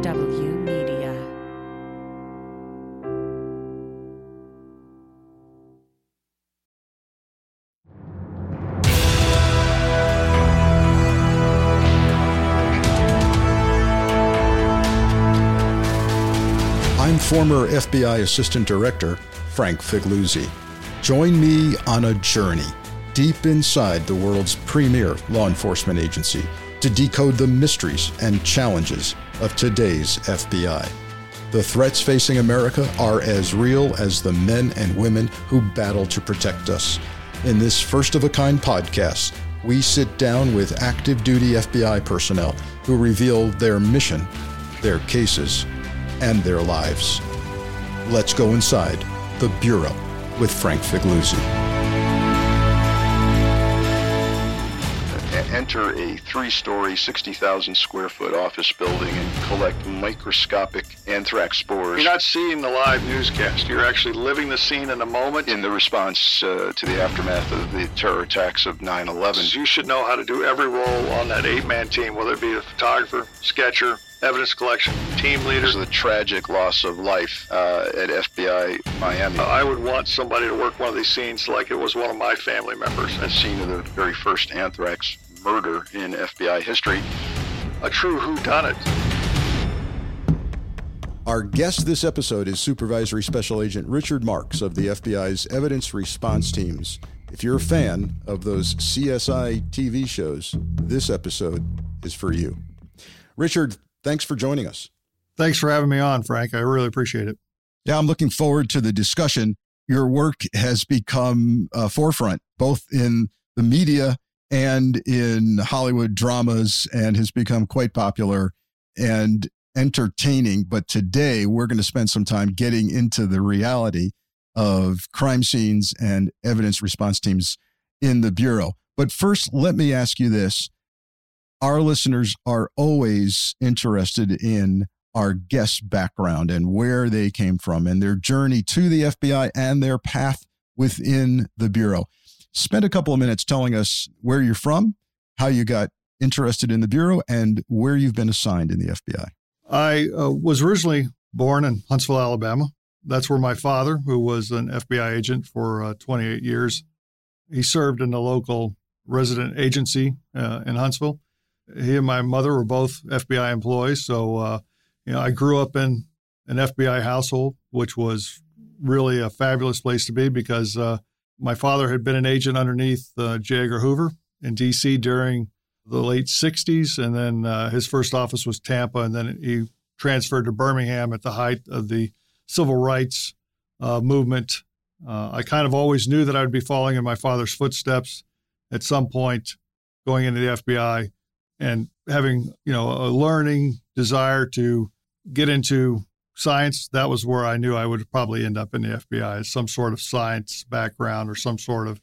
W Media. I'm former FBI Assistant Director Frank Figliuzzi. Join me on a journey deep inside the world's premier law enforcement agency to decode the mysteries and challenges of today's FBI. The threats facing America are as real as the men and women who battle to protect us. In this first-of-a-kind podcast, we sit down with active duty FBI personnel who reveal their mission, their cases, and their lives. Let's go inside the Bureau with Frank Figliuzzi. Enter a three-story, 60,000-square-foot office building and collect microscopic anthrax spores. You're not seeing the live newscast. You're actually living the scene in the moment. In the response to the aftermath of the terror attacks of 9/11, you should know how to do every role on that eight-man team, whether it be a photographer, sketcher, evidence collection, team leaders. The tragic loss of life at FBI Miami. I would want somebody to work one of these scenes like it was one of my family members. That scene of the very first anthrax murder in FBI history, a true whodunit. Our guest this episode is Supervisory Special Agent Richard Marks of the FBI's Evidence Response Teams. If you're a fan of those CSI TV shows, this episode is for you. Richard, thanks for joining us. Thanks for having me on, Frank. I really appreciate it. Yeah, I'm looking forward to the discussion. Your work has become a forefront, both in the media and in Hollywood dramas, and has become quite popular and entertaining. But today we're going to spend some time getting into the reality of crime scenes and evidence response teams in the Bureau. But first, let me ask you this. Our listeners are always interested in our guest's background and where they came from and their journey to the FBI and their path within the Bureau. Spend a couple of minutes telling us where you're from, how you got interested in the Bureau, and where you've been assigned in the FBI. I was originally born in Huntsville, Alabama. That's where my father, who was an FBI agent for 28 years, he served in the local resident agency in Huntsville. He and my mother were both FBI employees. So, I grew up in an FBI household, which was really a fabulous place to be because my father had been an agent underneath J. Edgar Hoover in D.C. during the late 60s, and then his first office was Tampa, and then he transferred to Birmingham at the height of the civil rights movement. I kind of always knew that I would be following in my father's footsteps at some point, going into the FBI and having, a learning desire to get into science. That was where I knew I would probably end up in the FBI, as some sort of science background or some sort of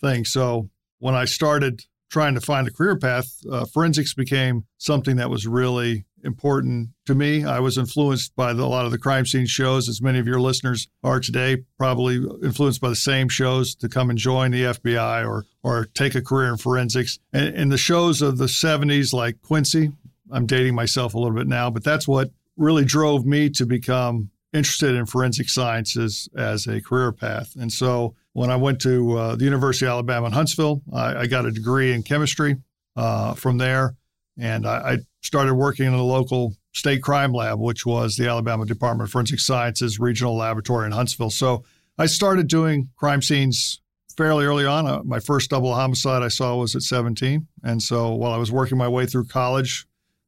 thing. So when I started trying to find a career path, forensics became something that was really important to me. I was influenced by a lot of the crime scene shows, as many of your listeners are today, probably influenced by the same shows to come and join the FBI or take a career in forensics. And the shows of the 70s, like Quincy, I'm dating myself a little bit now, but that's what really drove me to become interested in forensic sciences as a career path. And so when I went to the University of Alabama in Huntsville, I got a degree in chemistry from there. And I started working in the local state crime lab, which was the Alabama Department of Forensic Sciences Regional Laboratory in Huntsville. So I started doing crime scenes fairly early on. My first double homicide I saw was at 17. And so while I was working my way through college,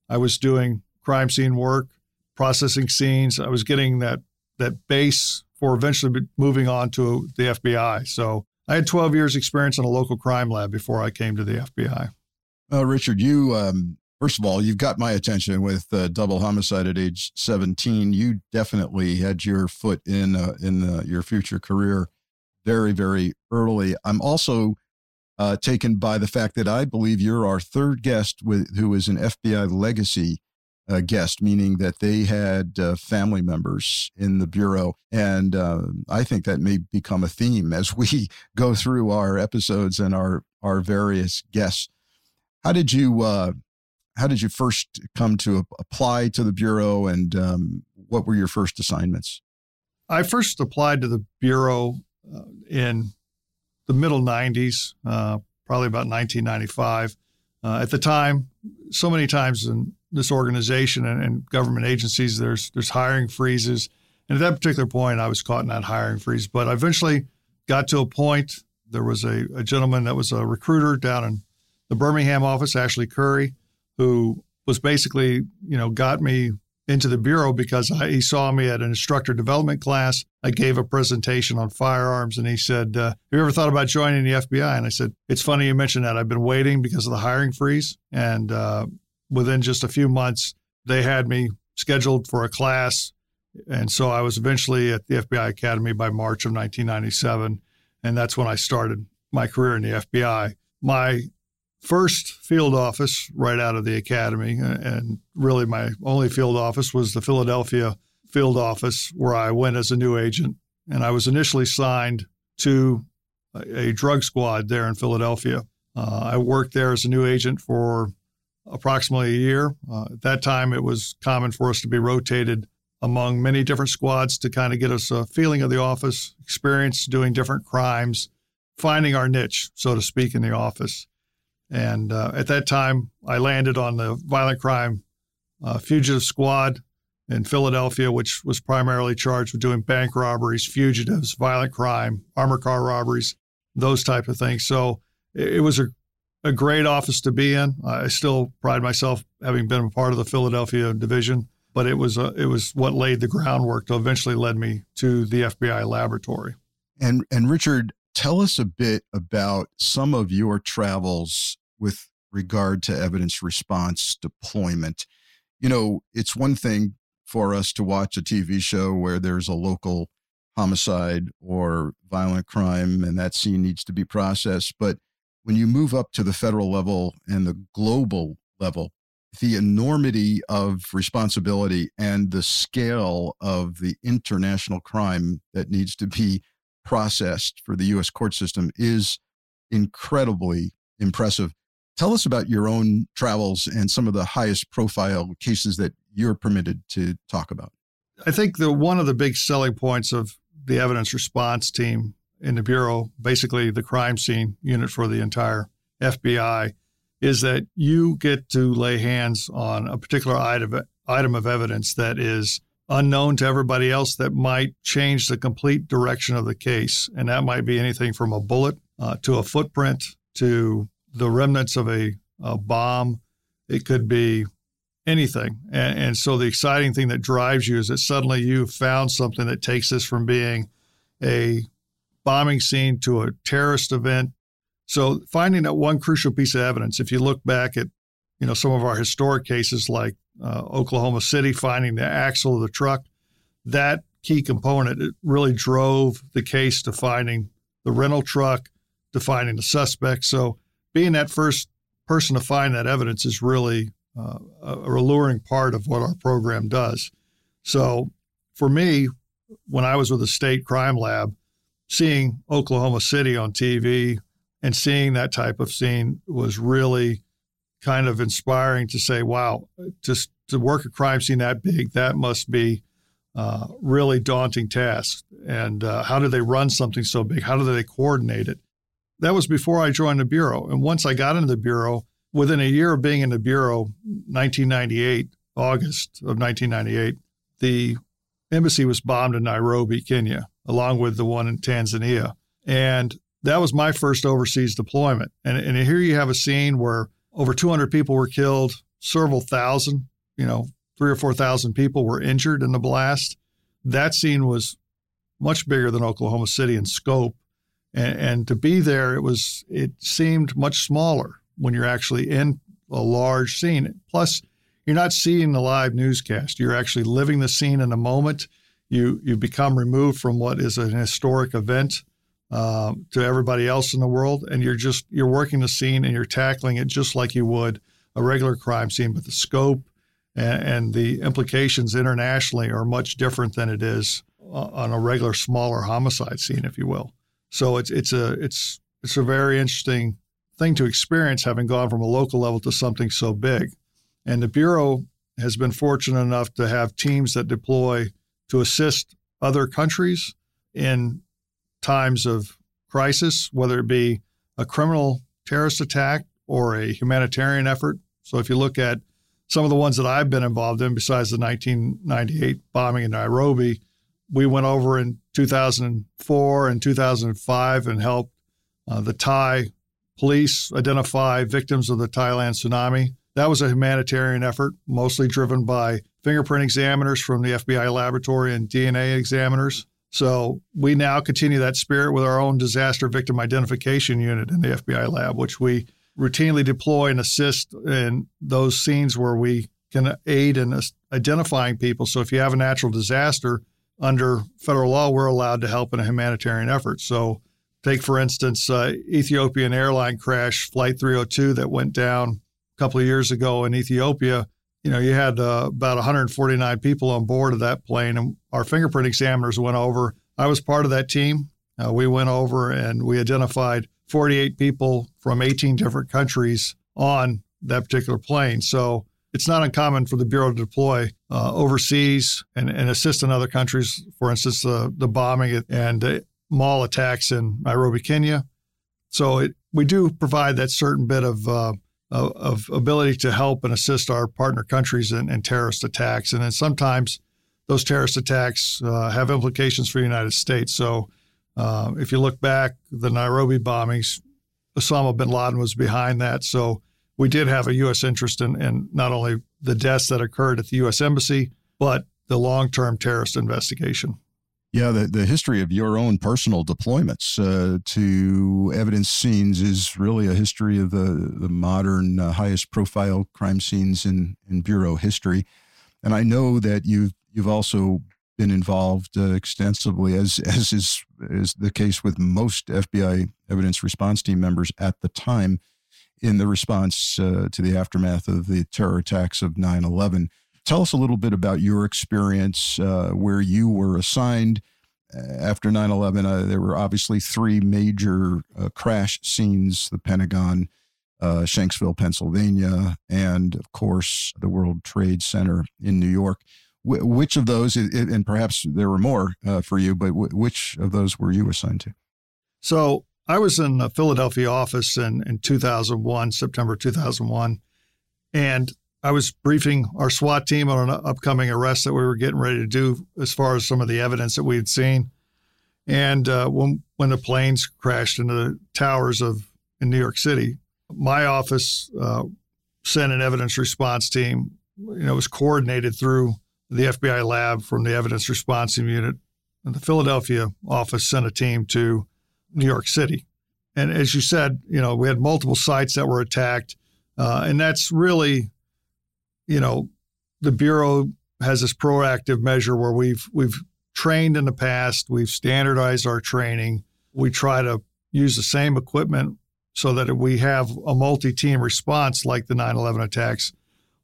I was doing crime scene work, processing scenes. I was getting that base for eventually moving on to the FBI. So I had 12 years experience in a local crime lab before I came to the FBI. Richard, you, first of all, you've got my attention with double homicide at age 17. You definitely had your foot in your future career very, very early. I'm also taken by the fact that I believe you're our third guest who is an FBI legacy guest, meaning that they had family members in the Bureau. And I think that may become a theme as we go through our episodes and our various guests. How did you first come to apply to the Bureau, and what were your first assignments? I first applied to the Bureau in the middle 90s, probably about 1995. At the time, so many times in this organization and government agencies, there's hiring freezes. And at that particular point, I was caught in that hiring freeze. But I eventually got to a point. There was a gentleman that was a recruiter down in the Birmingham office, Ashley Curry, who was basically, got me into the Bureau because he saw me at an instructor development class. I gave a presentation on firearms, and he said, have you ever thought about joining the FBI? And I said, it's funny you mentioned that. I've been waiting because of the hiring freeze. And within just a few months, they had me scheduled for a class. And so I was eventually at the FBI Academy by March of 1997. And that's when I started my career in the FBI. My first field office right out of the academy, and really my only field office, was the Philadelphia field office, where I went as a new agent. And I was initially signed to a drug squad there in Philadelphia. I worked there as a new agent for approximately a year. At that time, it was common for us to be rotated among many different squads to kind of get us a feeling of the office, experience doing different crimes, finding our niche, so to speak, in the office. And at that time, I landed on the violent crime fugitive squad in Philadelphia, which was primarily charged with doing bank robberies, fugitives, violent crime, armored car robberies, those type of things. So it was a great office to be in. I still pride myself having been a part of the Philadelphia division, but it was what laid the groundwork to eventually led me to the FBI laboratory. And Richard, tell us a bit about some of your travels with regard to evidence response deployment. It's one thing for us to watch a TV show where there's a local homicide or violent crime and that scene needs to be processed. But when you move up to the federal level and the global level, the enormity of responsibility and the scale of the international crime that needs to be processed for the U.S. court system is incredibly impressive. Tell us about your own travels and some of the highest profile cases that you're permitted to talk about. I think one of the big selling points of the evidence response team in the Bureau, basically the crime scene unit for the entire FBI, is that you get to lay hands on a particular item of evidence that is unknown to everybody else, that might change the complete direction of the case. And that might be anything from a bullet to a footprint to the remnants of a bomb. It could be anything. And so the exciting thing that drives you is that suddenly you found something that takes this from being a bombing scene to a terrorist event. So finding that one crucial piece of evidence, if you look back at some of our historic cases like Oklahoma City, finding the axle of the truck, that key component, it really drove the case to finding the rental truck, to finding the suspect. So being that first person to find that evidence is really a alluring part of what our program does. So for me, when I was with the state crime lab, seeing Oklahoma City on TV and seeing that type of scene was really kind of inspiring to say, wow, just to work a crime scene that big, that must be really daunting task. And how do they run something so big? How do they coordinate it? That was before I joined the Bureau. And once I got into the Bureau, within a year of being in the Bureau, August of 1998, the embassy was bombed in Nairobi, Kenya, along with the one in Tanzania. And that was my first overseas deployment. And here you have a scene where over 200 people were killed, several thousand, 3,000 or 4,000 people were injured in the blast. That scene was much bigger than Oklahoma City in scope. And to be there, it seemed much smaller when you're actually in a large scene. Plus, you're not seeing the live newscast. You're actually living the scene in the moment. You become removed from what is an historic event to everybody else in the world, and you're working the scene and you're tackling it just like you would a regular crime scene. But the scope and the implications internationally are much different than it is on a regular smaller homicide scene, if you will. So it's a very interesting thing to experience, having gone from a local level to something so big. And the Bureau has been fortunate enough to have teams that deploy to assist other countries in times of crisis, whether it be a criminal terrorist attack or a humanitarian effort. So if you look at some of the ones that I've been involved in, besides the 1998 bombing in Nairobi, we went over in 2004 and 2005 and helped the Thai police identify victims of the Thailand tsunami. That was a humanitarian effort, mostly driven by fingerprint examiners from the FBI laboratory and DNA examiners. So we now continue that spirit with our own disaster victim identification unit in the FBI lab, which we routinely deploy and assist in those scenes where we can aid in identifying people. So if you have a natural disaster, under federal law, we're allowed to help in a humanitarian effort. So take, for instance, Ethiopian airline crash, Flight 302 that went down a couple of years ago in Ethiopia. You had about 149 people on board of that plane, and our fingerprint examiners went over. I was part of that team. We went over and we identified 48 people from 18 different countries on that particular plane. So it's not uncommon for the Bureau to deploy overseas and assist in other countries. For instance, the bombing and mall attacks in Nairobi, Kenya. So we do provide that certain bit of ability to help and assist our partner countries in terrorist attacks. And then sometimes those terrorist attacks have implications for the United States. So if you look back, the Nairobi bombings, Osama bin Laden was behind that. So we did have a U.S. interest in not only the deaths that occurred at the U.S. Embassy, but the long-term terrorist investigation. Yeah, the history of your own personal deployments to evidence scenes is really a history of the modern highest-profile crime scenes in Bureau history. And I know that you've also been involved extensively, as is the case with most FBI evidence response team members at the time, in the response to the aftermath of the terror attacks of 9/11. Tell us a little bit about your experience where you were assigned after 9/11. There were obviously three major crash scenes, the Pentagon, Shanksville, Pennsylvania, and, of course, the World Trade Center in New York. Which of those, and perhaps there were more for you, but which of those were you assigned to? So I was in the Philadelphia office in September 2001, and I was briefing our SWAT team on an upcoming arrest that we were getting ready to do as far as some of the evidence that we had seen. And when the planes crashed into the towers in New York City, my office sent an evidence response team. It was coordinated through the FBI lab from the evidence response team unit. And the Philadelphia office sent a team to New York City. And as you said, we had multiple sites that were attacked. And that's really... the Bureau has this proactive measure where we've trained in the past, we've standardized our training, we try to use the same equipment so that we have a multi-team response like the 9/11 attacks.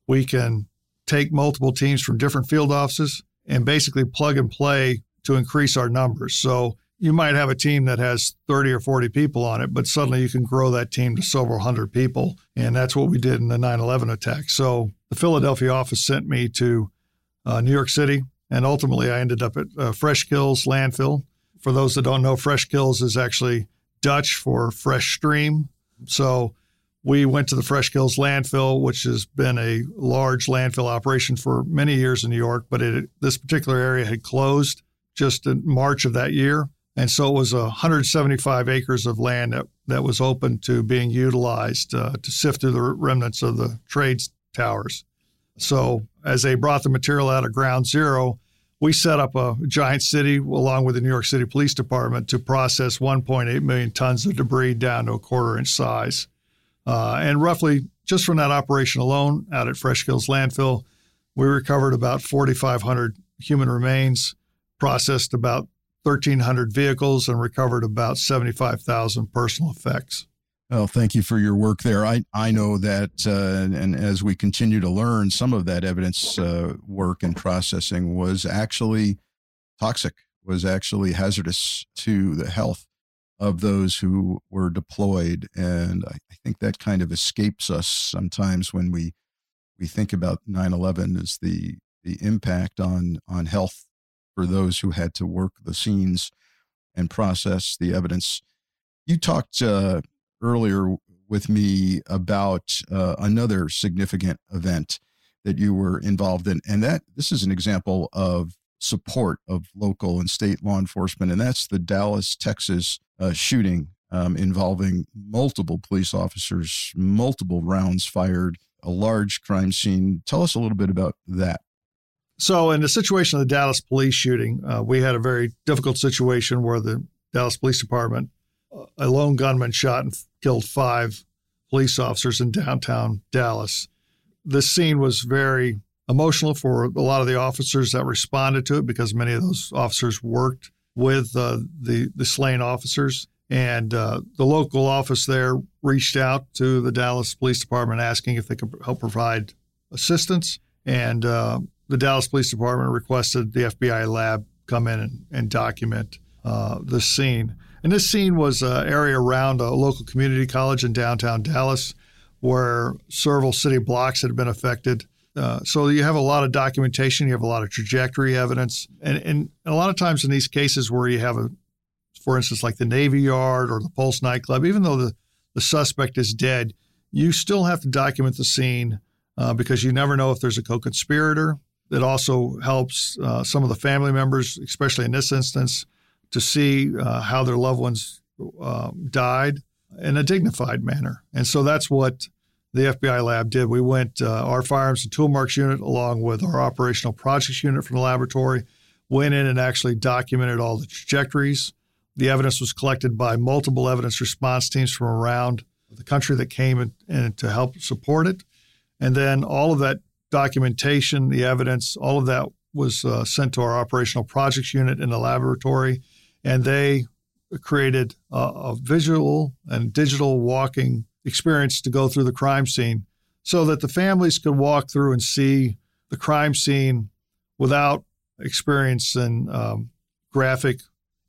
We can take multiple teams from different field offices and basically plug and play to increase our numbers. So you might have a team that has 30 or 40 people on it, but suddenly you can grow that team to several hundred people. And that's what we did in the 9/11 attack. So the Philadelphia office sent me to New York City, and ultimately I ended up at Fresh Kills landfill. For those that don't know, Fresh Kills is actually Dutch for fresh stream. So we went to the Fresh Kills landfill, which has been a large landfill operation for many years in New York, but this particular area had closed just in March of that year. And so it was 175 acres of land that was open to being utilized to sift through the remnants of the trade towers. So as they brought the material out of ground zero, we set up a giant city along with the New York City Police Department to process 1.8 million tons of debris down to a quarter-inch size. And roughly, just from that operation alone, out at Fresh Kills landfill, we recovered about 4,500 human remains, processed about 1,300 vehicles, and recovered about 75,000 personal effects. Well, thank you for your work there. I know that, and as we continue to learn, some of that evidence work and processing was actually toxic, was actually hazardous to the health of those who were deployed. And I think that kind of escapes us sometimes when we think about 9/11 as the impact on health for those who had to work the scenes and process the evidence. You talked earlier with me about another significant event that you were involved in, and that this is an example of support of local and state law enforcement, and that's the Dallas, Texas shooting involving multiple police officers, multiple rounds fired, a large crime scene. Tell us a little bit about that. So in the situation of the Dallas police shooting, we had a very difficult situation where the Dallas Police Department, a lone gunman shot and killed five police officers in downtown Dallas. This scene was very emotional for a lot of the officers that responded to it because many of those officers worked with the slain officers. And the local office there reached out to the Dallas Police Department asking if they could help provide assistance. And the Dallas Police Department requested the FBI lab come in and document this scene. And this scene was an area around a local community college in downtown Dallas where several city blocks had been affected. So you have a lot of documentation, you have a lot of trajectory evidence. And a lot of times in these cases where you have, for instance, like the Navy Yard or the Pulse nightclub, even though the suspect is dead, you still have to document the scene because you never know if there's a co-conspirator. It also helps some of the family members, especially in this instance, to see how their loved ones died in a dignified manner. And so that's what the FBI lab did. We went, our firearms and tool marks unit, along with our operational projects unit from the laboratory, went in and actually documented all the trajectories. The evidence was collected by multiple evidence response teams from around the country that came in to help support it. And then all of that documentation, the evidence, all of that was sent to our operational projects unit in the laboratory, and they created a visual and digital walking experience to go through the crime scene so that the families could walk through and see the crime scene without experiencing graphic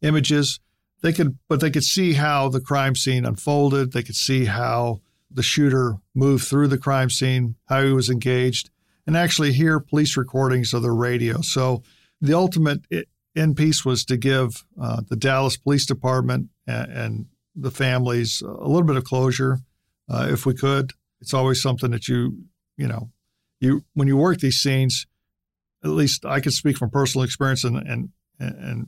images. They could see how the crime scene unfolded. They could see how the shooter moved through the crime scene, how he was engaged, and actually hear police recordings of the radio. So the ultimate end piece was to give the Dallas Police Department and the families a little bit of closure. If we could, it's always something that you when you work these scenes, at least I can speak from personal experience, and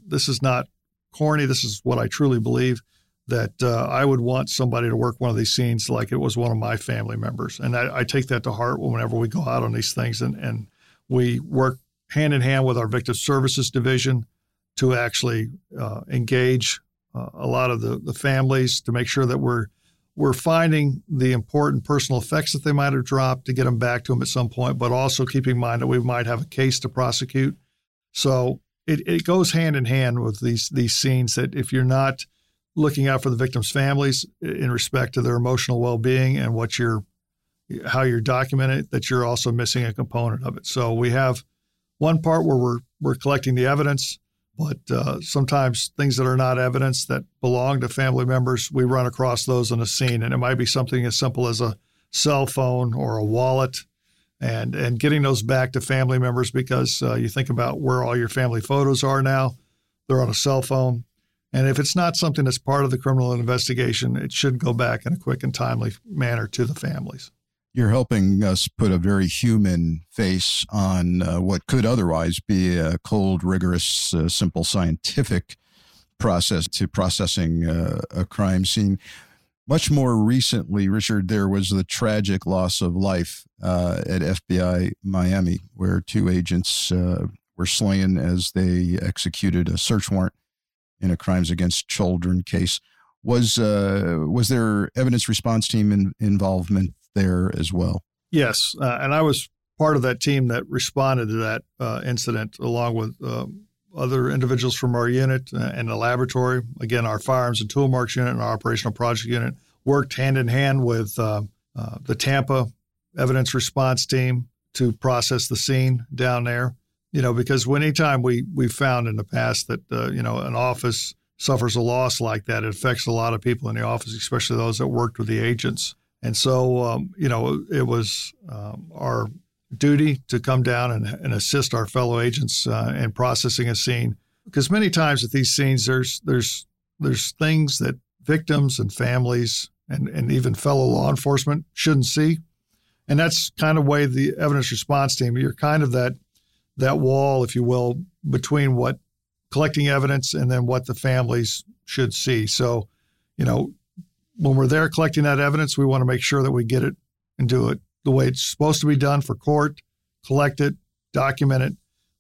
this is not corny. This is what I truly believe, that I would want somebody to work one of these scenes like it was one of my family members. And I take that to heart whenever we go out on these things, and we work hand in hand with our Victim Services Division to actually engage a lot of the families to make sure that we're finding the important personal effects that they might have dropped to get them back to them at some point, but also keeping in mind that we might have a case to prosecute. So it goes hand in hand with these scenes, that if you're not looking out for the victims' families in respect to their emotional well-being and what your how you're documenting it, that you're also missing a component of it. So we have one part where we're collecting the evidence, but sometimes things that are not evidence that belong to family members, we run across those on the scene. And it might be something as simple as a cell phone or a wallet, and getting those back to family members, because you think about where all your family photos are now. They're on a cell phone. And if it's not something that's part of the criminal investigation, it should go back in a quick and timely manner to the families. You're helping us put a very human face on what could otherwise be a cold, rigorous, simple scientific process to processing a crime scene. Much more recently, Richard, there was the tragic loss of life at FBI Miami, where two agents were slain as they executed a search warrant in a crimes against children case. Was there evidence response team involvement there as well? Yes, and I was part of that team that responded to that incident, along with other individuals from our unit and the laboratory. Again, our firearms and tool marks unit and our operational project unit worked hand in hand with the Tampa evidence response team to process the scene down there. You know, because anytime we found in the past that, you know, an office suffers a loss like that, it affects a lot of people in the office, especially those that worked with the agents. And so, you know, it was our duty to come down and assist our fellow agents in processing a scene. Because many times at these scenes, there's things that victims and families and even fellow law enforcement shouldn't see. And that's kind of way the evidence response team, you're kind of that wall, if you will, between what collecting evidence and then what the families should see. So, you know, when we're there collecting that evidence, we want to make sure that we get it and do it the way it's supposed to be done for court, collect it, document it.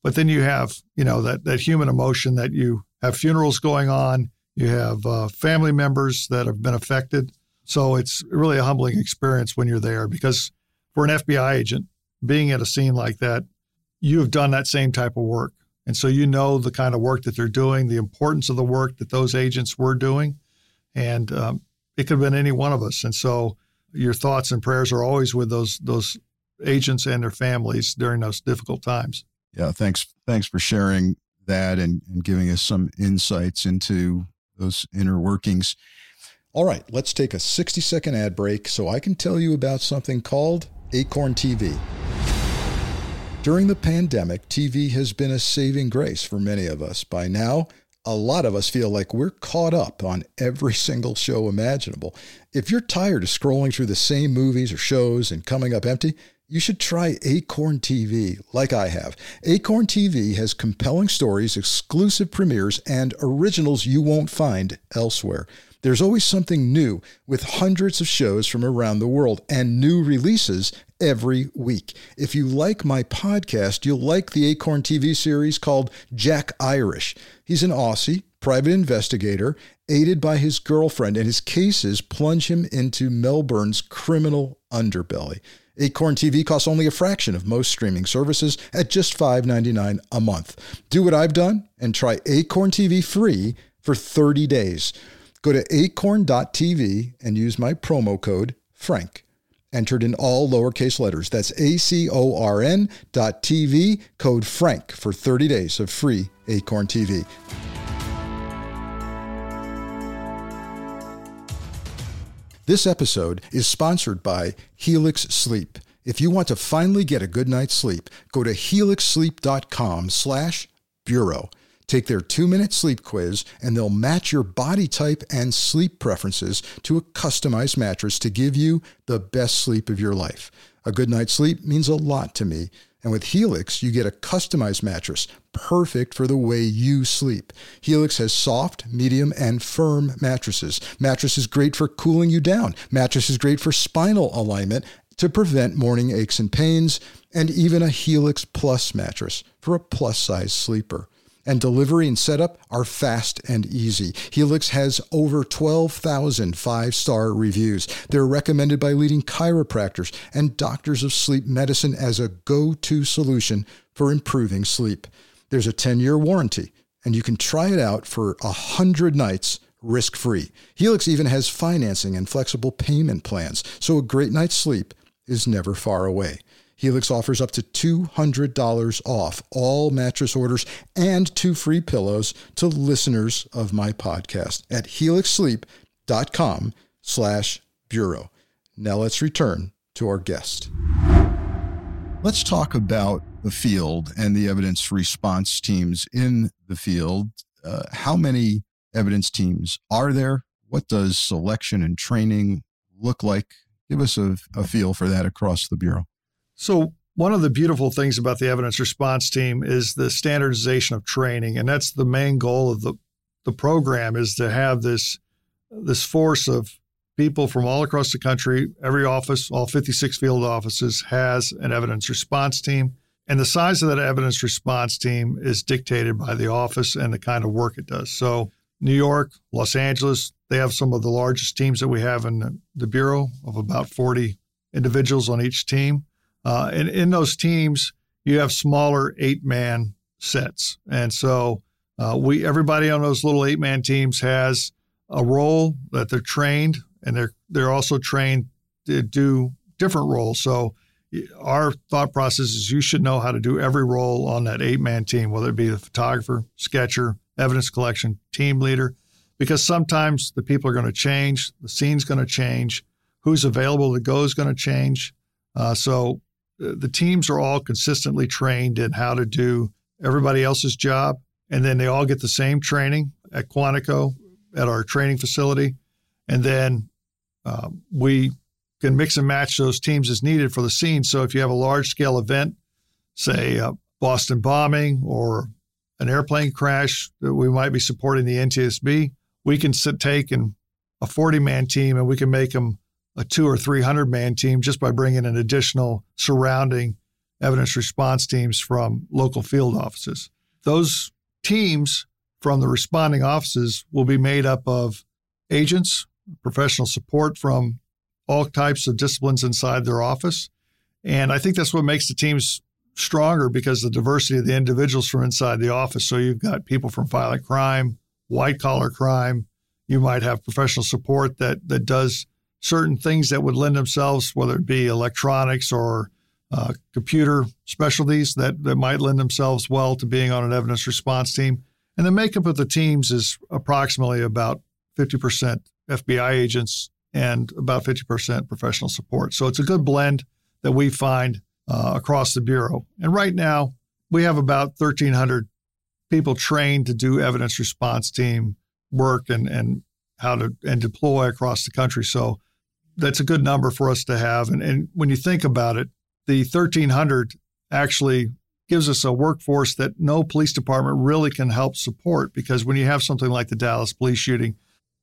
But then you have, you know, that human emotion that you have funerals going on, you have family members that have been affected. So it's really a humbling experience when you're there, because for an FBI agent, being at a scene like that, you have done that same type of work. And so you know the kind of work that they're doing, the importance of the work that those agents were doing. And it could have been any one of us. And so your thoughts and prayers are always with those agents and their families during those difficult times. Yeah, thanks for sharing that and giving us some insights into those inner workings. All right, let's take a 60-second ad break so I can tell you about something called Acorn TV. During the pandemic, TV has been a saving grace for many of us. By now, a lot of us feel like we're caught up on every single show imaginable. If you're tired of scrolling through the same movies or shows and coming up empty, you should try Acorn TV, like I have. Acorn TV has compelling stories, exclusive premieres, and originals you won't find elsewhere. There's always something new, with hundreds of shows from around the world and new releases every week. If you like my podcast, you'll like the Acorn TV series called Jack Irish. He's an Aussie private investigator aided by his girlfriend, and his cases plunge him into Melbourne's criminal underbelly. Acorn TV costs only a fraction of most streaming services at just $5.99 a month. Do what I've done and try Acorn TV free for 30 days. Go to acorn.tv and use my promo code FRANK, entered in all lowercase letters. That's ACORN.TV, code FRANK, for 30 days of free Acorn TV. This episode is sponsored by Helix Sleep. If you want to finally get a good night's sleep, go to helixsleep.com/bureau. Take their 2-minute sleep quiz, and they'll match your body type and sleep preferences to a customized mattress to give you the best sleep of your life. A good night's sleep means a lot to me, and with Helix, you get a customized mattress perfect for the way you sleep. Helix has soft, medium, and firm mattresses. Mattress is great for cooling you down. Mattress is great for spinal alignment to prevent morning aches and pains, and even a Helix Plus mattress for a plus-size sleeper. And delivery and setup are fast and easy. Helix has over 12,000 five-star reviews. They're recommended by leading chiropractors and doctors of sleep medicine as a go-to solution for improving sleep. There's a 10-year warranty, and you can try it out for 100 nights risk-free. Helix even has financing and flexible payment plans, so a great night's sleep is never far away. Helix offers up to $200 off all mattress orders and 2 free pillows to listeners of my podcast at helixsleep.com/bureau. Now let's return to our guest. Let's talk about the field and the evidence response teams in the field. How many evidence teams are there? What does selection and training look like? Give us a feel for that across the Bureau. So one of the beautiful things about the evidence response team is the standardization of training. And that's the main goal of the program, is to have this force of people from all across the country. Every office, all 56 field offices, has an evidence response team. And the size of that evidence response team is dictated by the office and the kind of work it does. So New York, Los Angeles, they have some of the largest teams that we have in the Bureau, of about 40 individuals on each team. And in those teams, you have smaller 8-man sets. And so everybody on those little 8-man teams has a role that they're trained, and they're also trained to do different roles. So our thought process is you should know how to do every role on that 8-man team, whether it be the photographer, sketcher, evidence collection, team leader, because sometimes the people are going to change, the scene's going to change, who's available to go is going to change. So the teams are all consistently trained in how to do everybody else's job, and then they all get the same training at Quantico, at our training facility, and then we can mix and match those teams as needed for the scene. So if you have a large-scale event, say Boston bombing or an airplane crash that we might be supporting the NTSB, we can take in a 40-man team and we can make them a 200- or 300-man team just by bringing in additional surrounding evidence response teams from local field offices. Those teams from the responding offices will be made up of agents, professional support from all types of disciplines inside their office. And I think that's what makes the teams stronger, because the diversity of the individuals from inside the office. So you've got people from violent crime, white-collar crime. You might have professional support that does certain things that would lend themselves, whether it be electronics or computer specialties that might lend themselves well to being on an evidence response team. And the makeup of the teams is approximately about 50% FBI agents and about 50% professional support. So it's a good blend that we find across the Bureau. And right now, we have about 1,300 people trained to do evidence response team work and how to and deploy across the country. So that's a good number for us to have. And when you think about it, the 1,300 actually gives us a workforce that no police department really can help support, because when you have something like the Dallas police shooting,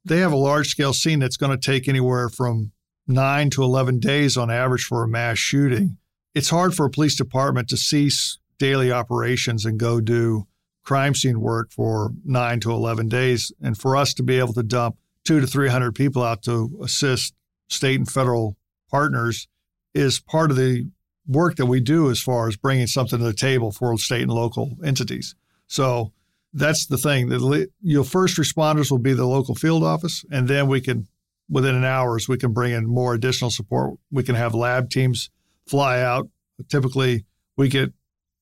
they have a large-scale scene that's going to take anywhere from 9 to 11 days on average for a mass shooting. It's hard for a police department to cease daily operations and go do crime scene work for 9 to 11 days. And for us to be able to dump 200 to 300 people out to assist state and federal partners is part of the work that we do as far as bringing something to the table for state and local entities. So that's the thing. Your first responders will be the local field office, and then we can, within an hour, we can bring in more additional support. We can have lab teams fly out. Typically, we get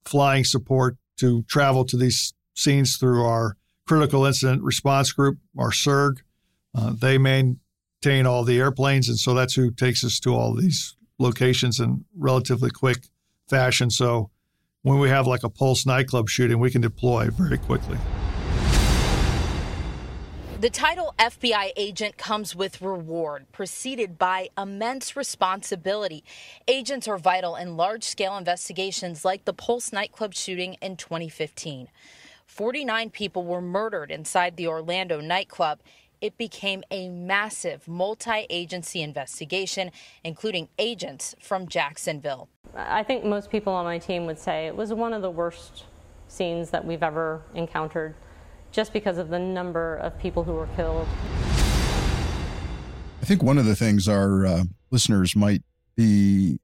flying support to travel to these scenes through our critical incident response group, our CIRG. They maintain all the airplanes, and so that's who takes us to all these locations in relatively quick fashion. So when we have like a Pulse nightclub shooting, we can deploy very quickly. The title FBI agent comes with reward, preceded by immense responsibility. Agents are vital in large-scale investigations like the Pulse nightclub shooting in 2015. 49 people were murdered inside the Orlando nightclub. It became a massive multi-agency investigation, including agents from Jacksonville. I think most people on my team would say it was one of the worst scenes that we've ever encountered, just because of the number of people who were killed. I think one of the things our listeners might be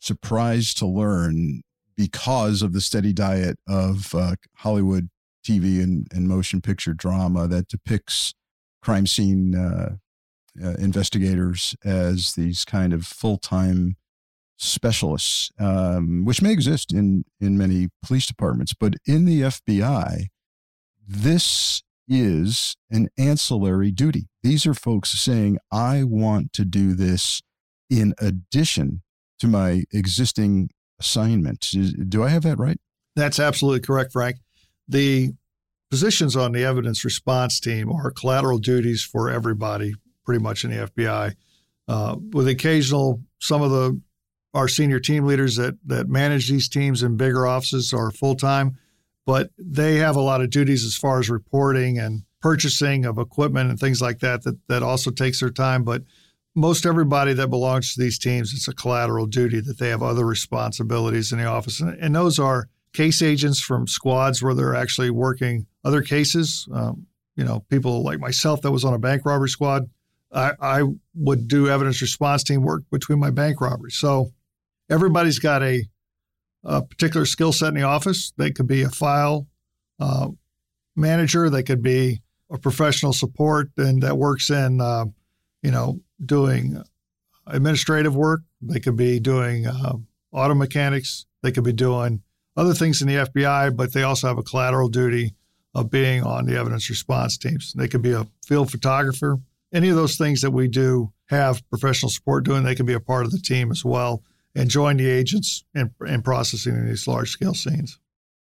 surprised to learn, because of the steady diet of Hollywood TV and motion picture drama that depicts crime scene investigators as these kind of full-time specialists, which may exist in many police departments. But in the FBI, this is an ancillary duty. These are folks saying, I want to do this in addition to my existing assignment. Do I have that right? That's absolutely correct, Frank. The positions on the evidence response team are collateral duties for everybody, pretty much in the FBI, with occasional, some of our senior team leaders that manage these teams in bigger offices are full-time, but they have a lot of duties as far as reporting and purchasing of equipment and things like that also takes their time. But most everybody that belongs to these teams, it's a collateral duty that they have other responsibilities in the office. And those are case agents from squads where they're actually working other cases. People like myself that was on a bank robbery squad, I would do evidence response team work between my bank robberies. So everybody's got a particular skill set in the office. They could be a file manager. They could be a professional support and that works in, doing administrative work. They could be doing auto mechanics. They could be doing other things in the FBI, but they also have a collateral duty of being on the evidence response teams. They could be a field photographer. Any of those things that we do have professional support doing, they can be a part of the team as well and join the agents in processing these large-scale scenes.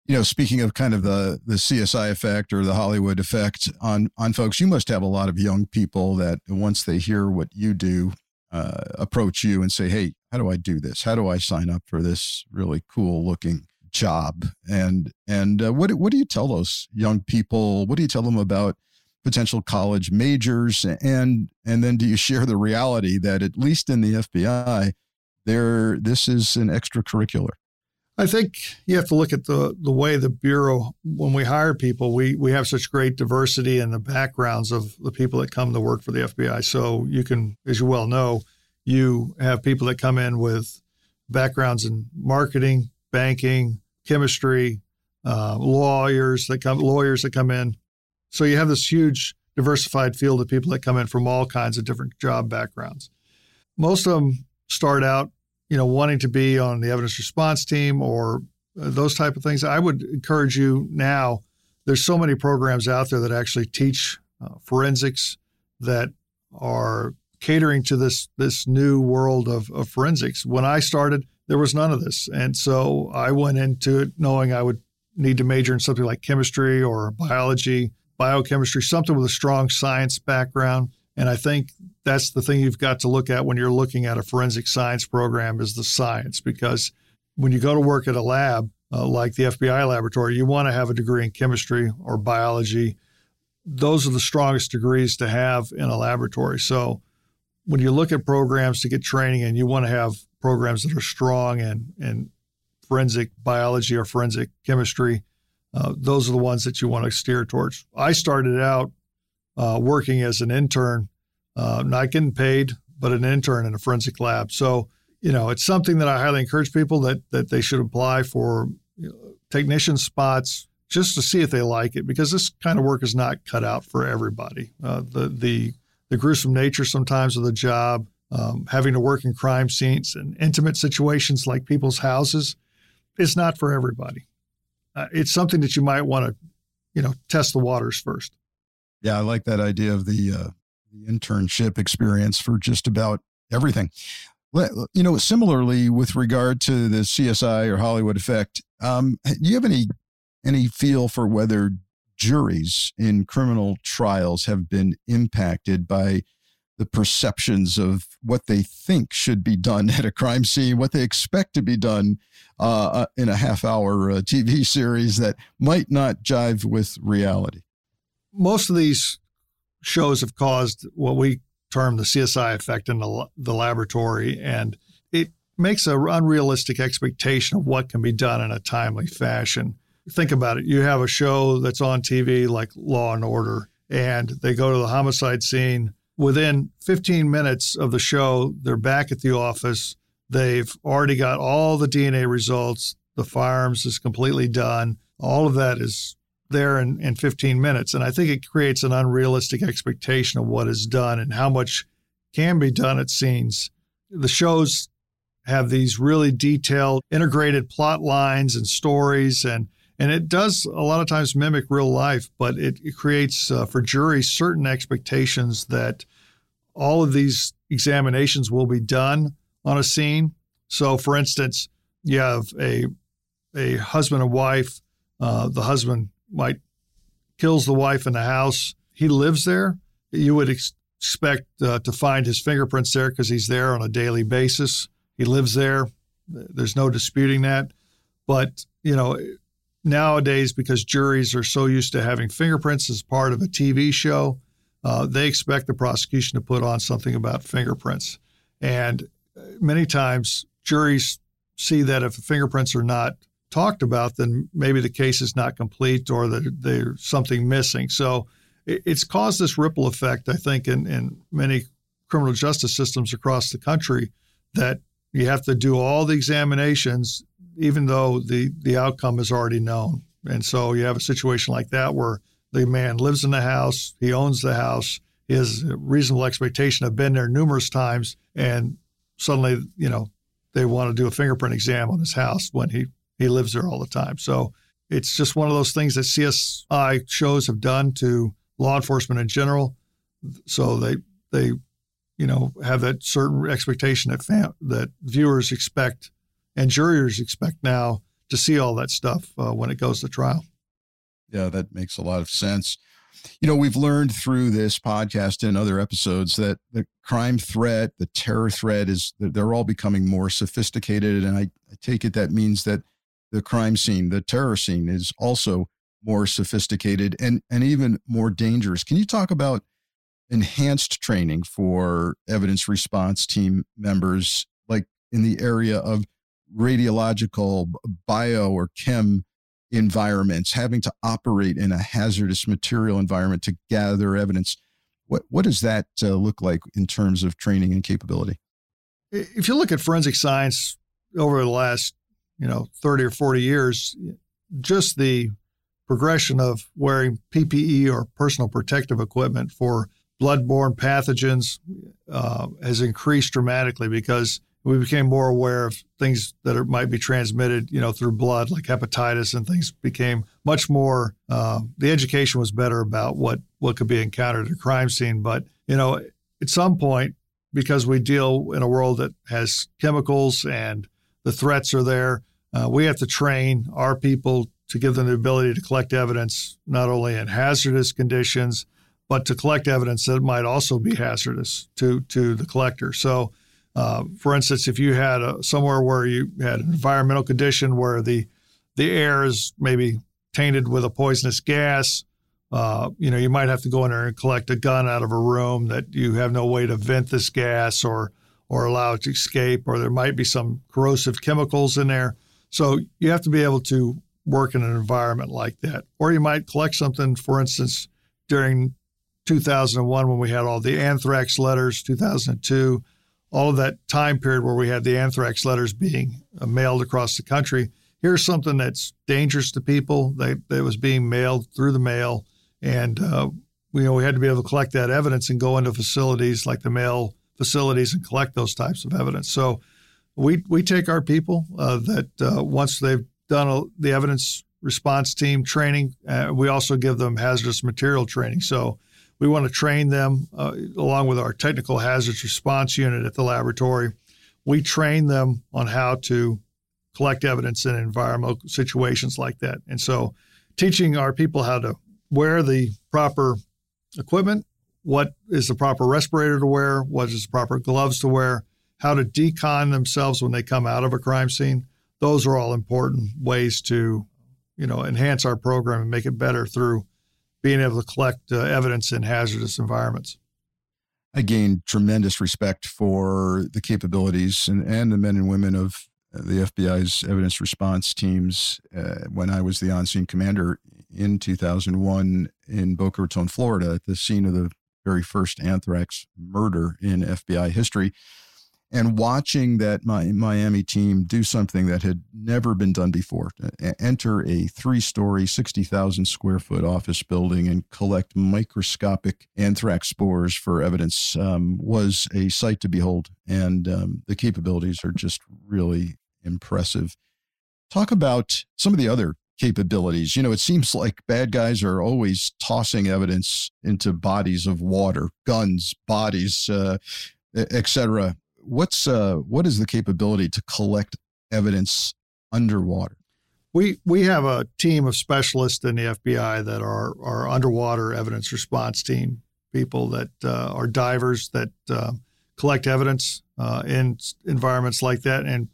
You know, speaking of kind of the CSI effect or the Hollywood effect on folks, you must have a lot of young people that once they hear what you do, approach you and say, hey, how do I do this? How do I sign up for this really cool-looking job? And what do you tell those young people? What do you tell them about potential college majors? And then do you share the reality that at least in the FBI, this is an extracurricular? I think you have to look at the way the Bureau, when we hire people, we have such great diversity in the backgrounds of the people that come to work for the FBI. So you can, as you well know, you have people that come in with backgrounds in marketing, banking, chemistry, lawyers that come in. So you have this huge diversified field of people that come in from all kinds of different job backgrounds. Most of them start out, wanting to be on the evidence response team or those type of things. I would encourage you now, there's so many programs out there that actually teach forensics that are catering to this new world of forensics. When I started, there was none of this. And so I went into it knowing I would need to major in something like chemistry or biology, biochemistry, something with a strong science background. And I think that's the thing you've got to look at when you're looking at a forensic science program is the science, because when you go to work at a lab like the FBI laboratory, you want to have a degree in chemistry or biology. Those are the strongest degrees to have in a laboratory. So when you look at programs to get training in, you want to have programs that are strong in forensic biology or forensic chemistry. Those are the ones that you want to steer towards. I started out working as an intern, not getting paid, but an intern in a forensic lab. So, it's something that I highly encourage people that they should apply for technician spots just to see if they like it, because this kind of work is not cut out for everybody. The gruesome nature sometimes of the job, having to work in crime scenes and intimate situations like people's houses, it's not for everybody. It's something that you might want to, test the waters first. Yeah, I like that idea of the internship experience for just about everything. Similarly, with regard to the CSI or Hollywood effect, do you have any feel for whether juries in criminal trials have been impacted by the perceptions of what they think should be done at a crime scene, what they expect to be done in a half-hour TV series that might not jive with reality? Most of these shows have caused what we term the CSI effect in the laboratory, and it makes an unrealistic expectation of what can be done in a timely fashion. Think about it. You have a show that's on TV like Law and Order, and they go to the homicide scene. Within 15 minutes of the show, they're back at the office. They've already got all the DNA results. The firearms is completely done. All of that is there in 15 minutes. And I think it creates an unrealistic expectation of what is done and how much can be done at scenes. The shows have these really detailed, integrated plot lines and stories. And it does a lot of times mimic real life, but it creates for juries certain expectations that all of these examinations will be done on a scene. So, for instance, you have a husband and wife. The husband might kills the wife in the house. He lives there. You would expect to find his fingerprints there because he's there on a daily basis. He lives there. There's no disputing that. But, you know, nowadays, because juries are so used to having fingerprints as part of a TV show, they expect the prosecution to put on something about fingerprints. And many times juries see that if the fingerprints are not talked about, then maybe the case is not complete or that there's something missing. So it's caused this ripple effect, I think, in many criminal justice systems across the country that you have to do all the examinations, even though the outcome is already known. And so you have a situation like that where the man lives in the house, he owns the house, he has a reasonable expectation of been there numerous times, and suddenly, you know, they want to do a fingerprint exam on his house when he lives there all the time. So it's just one of those things that CSI shows have done to law enforcement in general. So they you know, have that certain expectation that viewers expect and jurors expect now to see all that stuff when it goes to trial. Yeah, that makes a lot of sense. You know, we've learned through this podcast and other episodes that the crime threat, the terror threat, they're all becoming more sophisticated. And I take it that means that the crime scene, the terror scene, is also more sophisticated and even more dangerous. Can you talk about enhanced training for evidence response team members, like in the area of radiological, bio, or chem environments, having to operate in a hazardous material environment to gather evidence? What does that look like in terms of training and capability? If you look at forensic science over the last, 30 or 40 years, just the progression of wearing PPE or personal protective equipment for bloodborne pathogens has increased dramatically because we became more aware of things that might be transmitted, through blood, like hepatitis, and things became much more, the education was better about what could be encountered at a crime scene. But, at some point, because we deal in a world that has chemicals and the threats are there, we have to train our people to give them the ability to collect evidence, not only in hazardous conditions, but to collect evidence that might also be hazardous to the collector. So, for instance, if you had somewhere where you had an environmental condition where the air is maybe tainted with a poisonous gas, you might have to go in there and collect a gun out of a room that you have no way to vent this gas or allow it to escape, or there might be some corrosive chemicals in there. So you have to be able to work in an environment like that. Or you might collect something, for instance, during 2001 when we had all the anthrax letters, 2002, all of that time period where we had the anthrax letters being mailed across the country. Here's something that's dangerous to people that was being mailed through the mail. And, we had to be able to collect that evidence and go into facilities like the mail facilities and collect those types of evidence. So we take our people once they've done the evidence response team training, we also give them hazardous material training. So we want to train them along with our technical hazards response unit at the laboratory. We train them on how to collect evidence in environmental situations like that. And so teaching our people how to wear the proper equipment, what is the proper respirator to wear, what is the proper gloves to wear, how to decon themselves when they come out of a crime scene. Those are all important ways to, enhance our program and make it better through being able to collect evidence in hazardous environments. I gained tremendous respect for the capabilities and the men and women of the FBI's evidence response teams when I was the on-scene commander in 2001 in Boca Raton, Florida, at the scene of the very first anthrax murder in FBI history. and watching that Miami team do something that had never been done before, enter a three-story, 60,000-square-foot office building and collect microscopic anthrax spores for evidence was a sight to behold. And the capabilities are just really impressive. Talk about some of the other capabilities. You know, it seems like bad guys are always tossing evidence into bodies of water, guns, bodies, etc. What is the capability to collect evidence underwater? We have a team of specialists in the FBI that are our underwater evidence response team, people that are divers that collect evidence in environments like that. And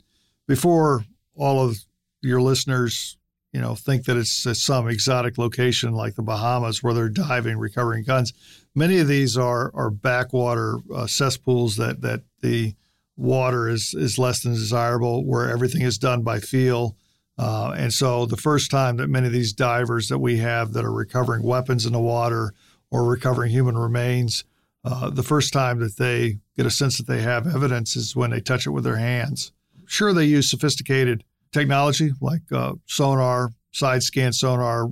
before all of your listeners, you know, think that it's some exotic location like the Bahamas where they're diving, recovering guns. Many of these are backwater cesspools that the water is less than desirable, where everything is done by feel. And so the first time that many of these divers that we have that are recovering weapons in the water or recovering human remains, the first time that they get a sense that they have evidence is when they touch it with their hands. Sure, they use sophisticated technology like sonar, side scan sonar,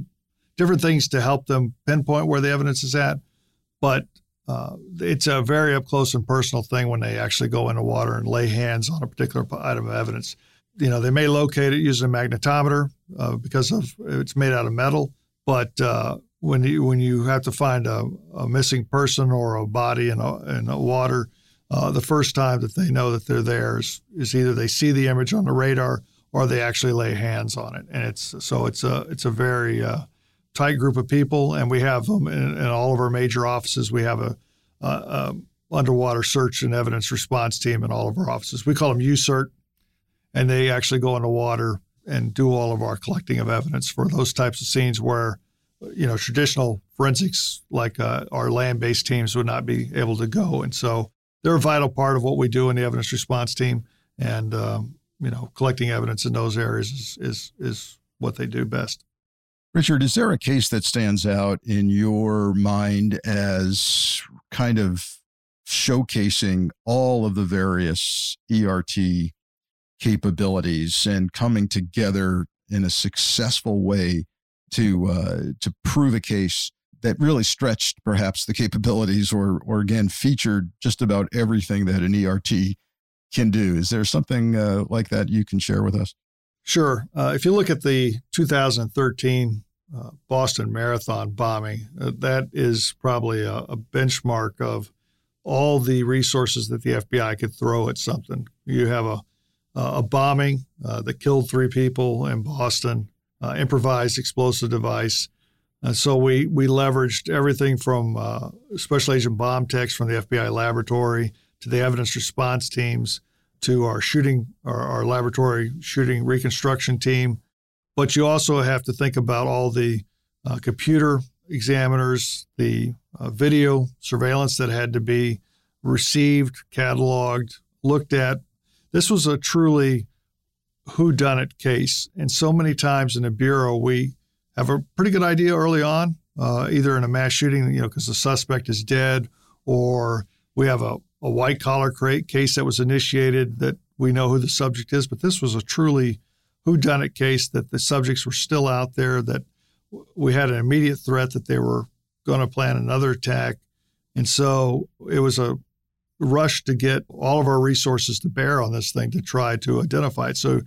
different things to help them pinpoint where the evidence is at. But it's a very up close and personal thing when they actually go into water and lay hands on a particular item of evidence. You know, they may locate it using a magnetometer because of it's made out of metal. But when you have to find a missing person or a body in the water, the first time that they know that they're there is either they see the image on the radar or they actually lay hands on it. And it's a very tight group of people, and we have them in all of our major offices. We have a underwater search and evidence response team in all of our offices. We call them UCERT, and they actually go into water and do all of our collecting of evidence for those types of scenes where, you know, traditional forensics like our land-based teams would not be able to go. And so they're a vital part of what we do in the evidence response team, and you know, collecting evidence in those areas is what they do best. Richard, is there a case that stands out in your mind as kind of showcasing all of the various ERT capabilities and coming together in a successful way to prove a case that really stretched perhaps the capabilities or again, featured just about everything that an ERT can do? Is there something like that you can share with us? Sure. If you look at the 2013 Boston Marathon bombing, that is probably a benchmark of all the resources that the FBI could throw at something. You have a bombing that killed 3 people in Boston, improvised explosive device. And so we leveraged everything from Special Agent Bomb Techs from the FBI laboratory to the evidence response teams, to our shooting, our laboratory shooting reconstruction team. But you also have to think about all the computer examiners, the video surveillance that had to be received, cataloged, looked at. This was a truly whodunit case. And so many times in the Bureau, we have a pretty good idea early on, either in a mass shooting, you know, because the suspect is dead, or we have a white-collar case that was initiated that we know who the subject is, but this was a truly whodunit case that the subjects were still out there, that we had an immediate threat that they were going to plan another attack. And so it was a rush to get all of our resources to bear on this thing to try to identify it. So,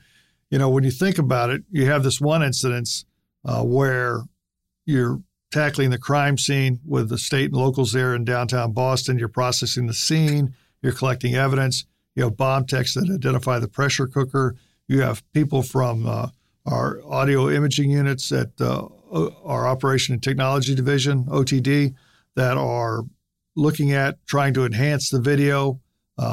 you know, when you think about it, you have this one incidence where you're tackling the crime scene with the state and locals there in downtown Boston. You're processing the scene. You're collecting evidence. You have bomb techs that identify the pressure cooker. You have people from our audio imaging units at our Operation and Technology Division, OTD, that are looking at trying to enhance the video,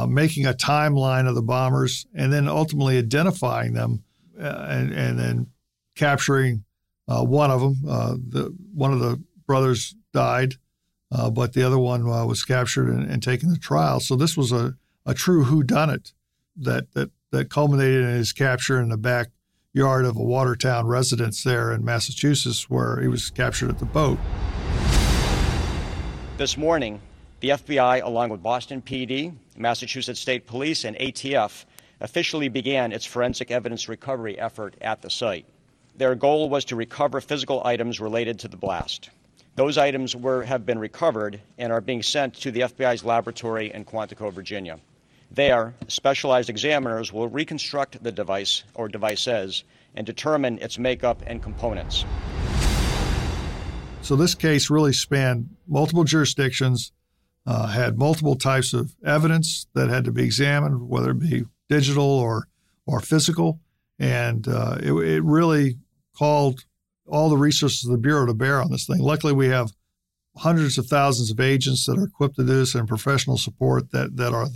making a timeline of the bombers, and then ultimately identifying them and then capturing one of them, one of the brothers died, but the other one was captured and taken to trial. So this was a true whodunit that culminated in his capture in the backyard of a Watertown residence there in Massachusetts, where he was captured at the boat. This morning, The FBI, along with Boston PD, Massachusetts State Police, and ATF, officially began its forensic evidence recovery effort at the site. Their goal was to recover physical items related to the blast. Those items have been recovered and are being sent to the FBI's laboratory in Quantico, Virginia. There, specialized examiners will reconstruct the device or devices and determine its makeup and components. So this case really spanned multiple jurisdictions, had multiple types of evidence that had to be examined, whether it be digital or physical. And it really called all the resources of the Bureau to bear on this thing. Luckily, we have hundreds of thousands of agents that are equipped to do this and professional support that are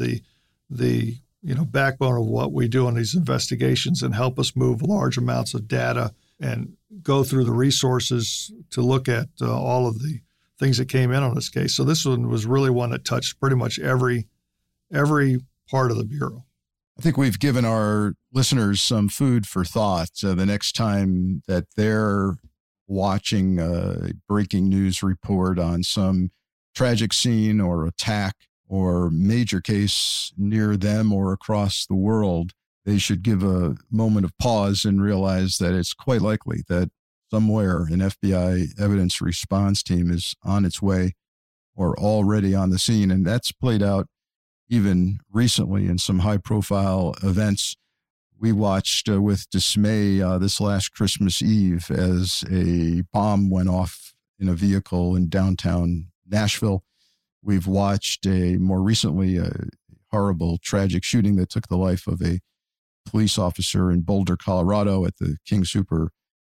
the backbone of what we do on these investigations and help us move large amounts of data and go through the resources to look at all of the things that came in on this case. So this one was really one that touched pretty much every part of the Bureau. I think we've given our listeners some food for thought. The next time that they're watching a breaking news report on some tragic scene or attack or major case near them or across the world, they should give a moment of pause and realize that it's quite likely that somewhere an FBI evidence response team is on its way or already on the scene. And that's played out even recently in some high-profile events. We watched with dismay this last Christmas Eve as a bomb went off in a vehicle in downtown Nashville. We've watched more recently a horrible, tragic shooting that took the life of a police officer in Boulder, Colorado at the King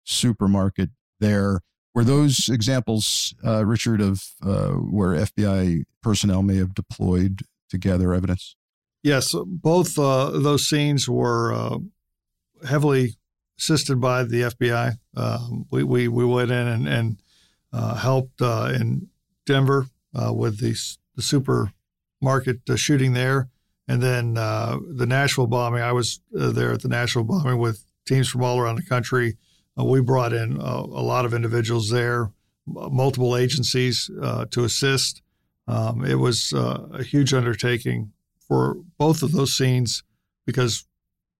supermarket there. Were those examples, Richard, of where FBI personnel may have deployed to gather evidence? Yes, both those scenes were heavily assisted by the FBI. We went in and helped in Denver with the supermarket shooting there, and then the Nashville bombing. I was there at the Nashville bombing with teams from all around the country. We brought in a lot of individuals there, multiple agencies to assist. It was a huge undertaking for both of those scenes because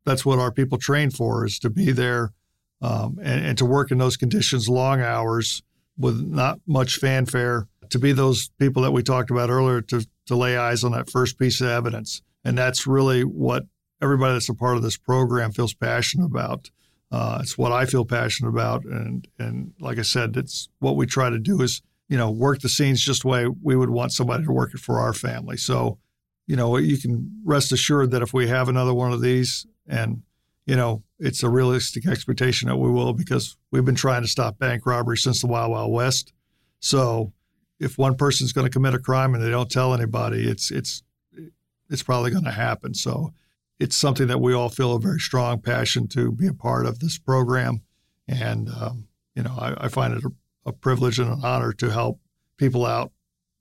that's what our people train for, is to be there and to work in those conditions, long hours with not much fanfare, to be those people that we talked about earlier, to lay eyes on that first piece of evidence. And that's really what everybody that's a part of this program feels passionate about. It's what I feel passionate about. And like I said, it's what we try to do is work the scenes just the way we would want somebody to work it for our family. So, you can rest assured that if we have another one of these, and, it's a realistic expectation that we will, because we've been trying to stop bank robbery since the Wild Wild West. So if one person's going to commit a crime and they don't tell anybody, it's probably going to happen. So it's something that we all feel a very strong passion to be a part of this program. And, I find it a privilege and an honor to help people out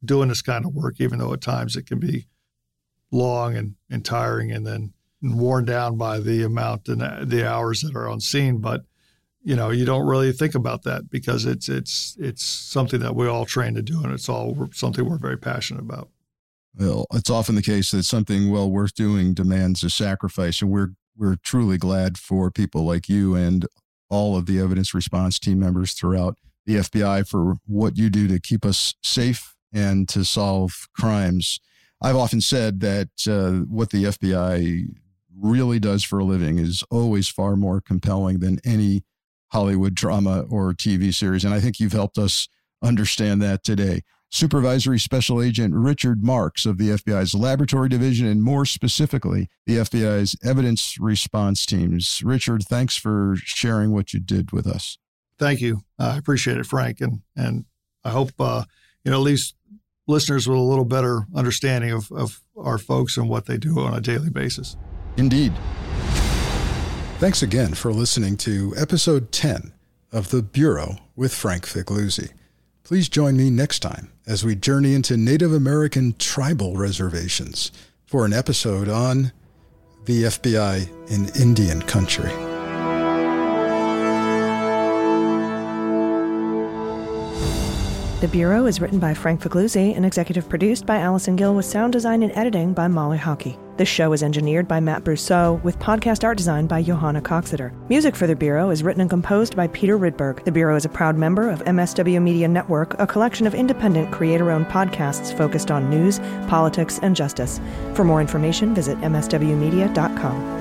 doing this kind of work, even though at times it can be long and tiring and then worn down by the amount and the hours that are on scene. But, you don't really think about that because it's something that we all train to do, and it's all something we're very passionate about. Well, it's often the case that something well worth doing demands a sacrifice, and we're truly glad for people like you and all of the evidence response team members throughout the FBI for what you do to keep us safe and to solve crimes. I've often said that what the FBI really does for a living is always far more compelling than any Hollywood drama or TV series. And I think you've helped us understand that today. Supervisory Special Agent Richard Marks of the FBI's Laboratory Division, and more specifically, the FBI's Evidence Response Teams. Richard, thanks for sharing what you did with us. Thank you. I appreciate it, Frank. And I hope, at least listeners with a little better understanding of our folks and what they do on a daily basis. Indeed. Thanks again for listening to Episode 10 of The Bureau with Frank Figliuzzi. Please join me next time as we journey into Native American tribal reservations for an episode on the FBI in Indian Country. The Bureau is written by Frank Figliuzzi and executive produced by Allison Gill with sound design and editing by Molly Hockey. The show is engineered by Matt Brousseau with podcast art design by Johanna Coxeter. Music for The Bureau is written and composed by Peter Rydberg. The Bureau is a proud member of MSW Media Network, a collection of independent creator-owned podcasts focused on news, politics, and justice. For more information, visit mswmedia.com.